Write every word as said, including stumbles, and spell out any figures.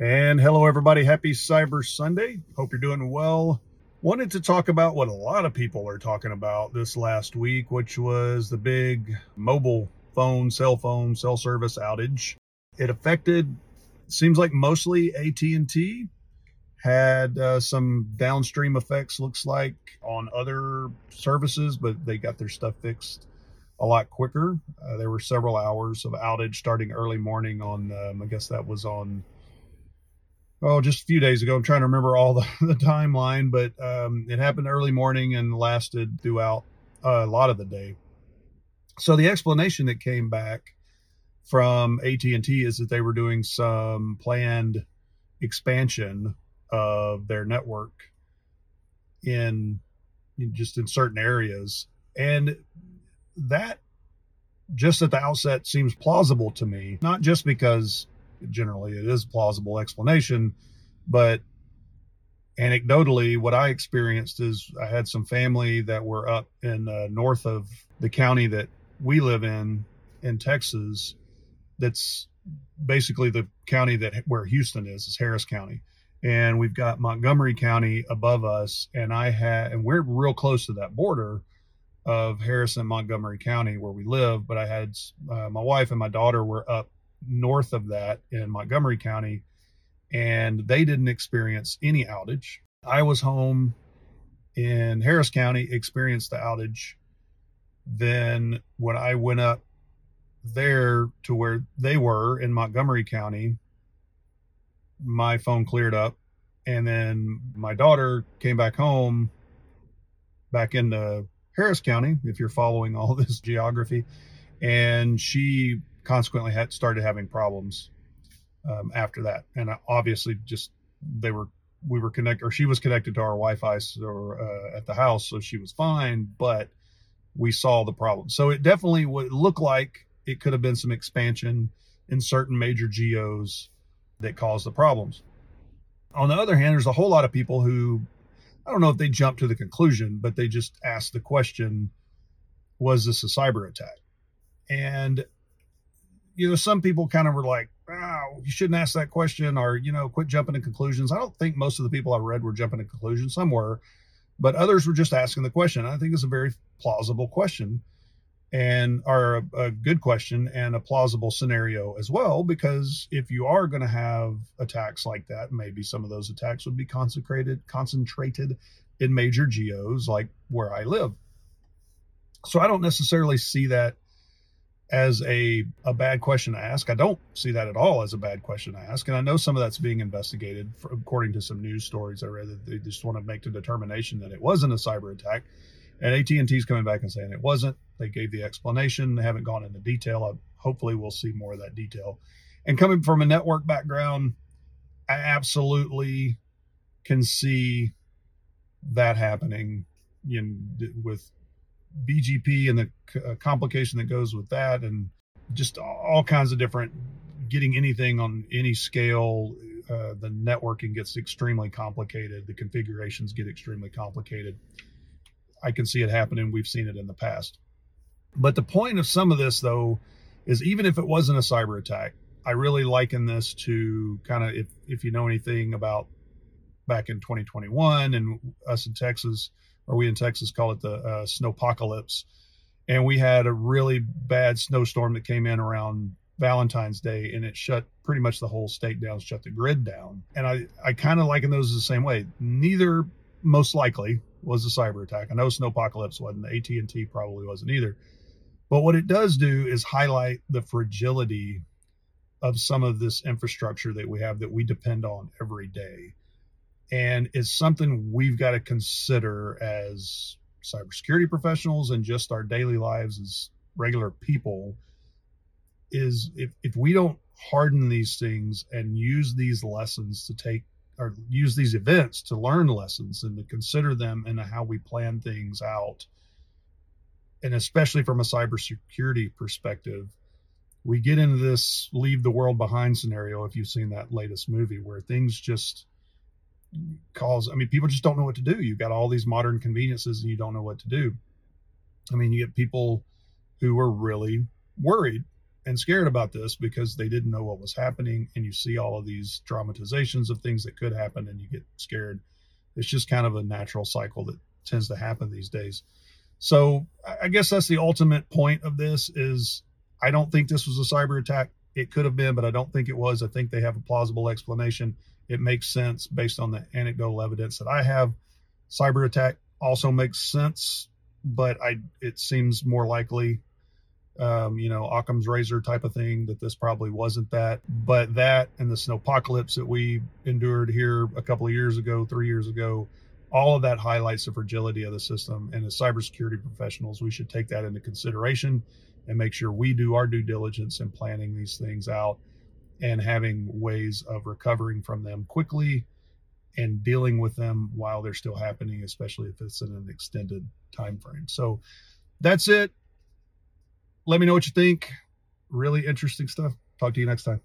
And hello everybody, happy Cyber Sunday. Hope you're doing well. Wanted to talk about what a lot of people are talking about this last week, which was the big mobile phone, cell phone, cell service outage. It affected, seems like mostly A T and T, had uh, some downstream effects, looks like, on other services, but they got their stuff fixed a lot quicker. Uh, there were several hours of outage starting early morning on, um, I guess that was on... Oh, just a few days ago. I'm trying to remember all the, the timeline, but um, it happened early morning and lasted throughout a lot of the day. So the explanation that came back from A T and T is that they were doing some planned expansion of their network in, in just in certain areas. And that just at the outset seems plausible to me, not just because generally it is a plausible explanation, but anecdotally, what I experienced is I had some family that were up in uh, north of the county that we live in, in Texas. That's basically the county that where Houston is, is Harris County. And we've got Montgomery County above us. And I had, and we're real close to that border of Harris and Montgomery County where we live. But I had uh, my wife and my daughter were up north of that in Montgomery County, and they didn't experience any outage. I was home in Harris County, experienced the outage. Then when I went up there to where they were in Montgomery County, my phone cleared up, and then my daughter came back home, back into Harris County, if you're following all this geography, and she consequently had started having problems um, after that. And obviously just, they were, we were connected, or she was connected to our Wi-Fi or, uh, at the house. So she was fine, but we saw the problem. So it definitely would look like it could have been some expansion in certain major geos that caused the problems. On the other hand, there's a whole lot of people who, I don't know if they jumped to the conclusion, but they just asked the question, was this a cyber attack? And you know, some people kind of were like, ah, you shouldn't ask that question, or, you know, quit jumping to conclusions. I don't think most of the people I read were jumping to conclusions. Some were, but others were just asking the question. I think it's a very plausible question, and or a, a good question and a plausible scenario as well, because if you are going to have attacks like that, maybe some of those attacks would be concentrated, concentrated in major geos like where I live. So I don't necessarily see that as a, a bad question to ask. I don't see that at all as a bad question to ask. And I know some of that's being investigated for, according to some news stories I read, that they just want to make the determination that it wasn't a cyber attack. And A T and T is coming back and saying it wasn't. They gave the explanation. They haven't gone into detail. I, hopefully we'll see more of that detail. And coming from a network background, I absolutely can see that happening in, with B G P and the complication that goes with that, and just all kinds of different, getting anything on any scale, uh, the networking gets extremely complicated. The configurations get extremely complicated. I can see it happening. We've seen it in the past. But the point of some of this, though, is even if it wasn't a cyber attack, I really liken this to kind of, if, if you know anything about back in twenty twenty-one and us in Texas, or we in Texas call it the uh, snowpocalypse. And we had a really bad snowstorm that came in around Valentine's Day, and it shut pretty much the whole state down, shut the grid down. And I, I kind of liken those the same way. Neither, most likely, was a cyber attack. I know snowpocalypse wasn't. A T and T probably wasn't either. But what it does do is highlight the fragility of some of this infrastructure that we have that we depend on every day. And it's something we've got to consider as cybersecurity professionals and just our daily lives as regular people, is if, if we don't harden these things and use these lessons to take, or use these events to learn lessons and to consider them in how we plan things out. And especially from a cybersecurity perspective, we get into this leave the world behind scenario, if you've seen that latest movie, where things just... cause, I mean, people just don't know what to do. You've got all these modern conveniences and you don't know what to do. I mean, you get people who are really worried and scared about this because they didn't know what was happening. And you see all of these dramatizations of things that could happen and you get scared. It's just kind of a natural cycle that tends to happen these days. So I guess that's the ultimate point of this is I don't think this was a cyber attack. It could have been, but I don't think it was. I think they have a plausible explanation. It makes sense based on the anecdotal evidence that I have. Cyber attack also makes sense, but I it seems more likely, um, you know, Occam's razor type of thing that this probably wasn't that. But that and the snowpocalypse that we endured here a couple of years ago, three years ago, all of that highlights the fragility of the system. And as cybersecurity professionals, we should take that into consideration and make sure we do our due diligence in planning these things out and having ways of recovering from them quickly and dealing with them while they're still happening, especially if it's in an extended time frame. So that's it. Let me know what you think. Really interesting stuff. Talk to you next time.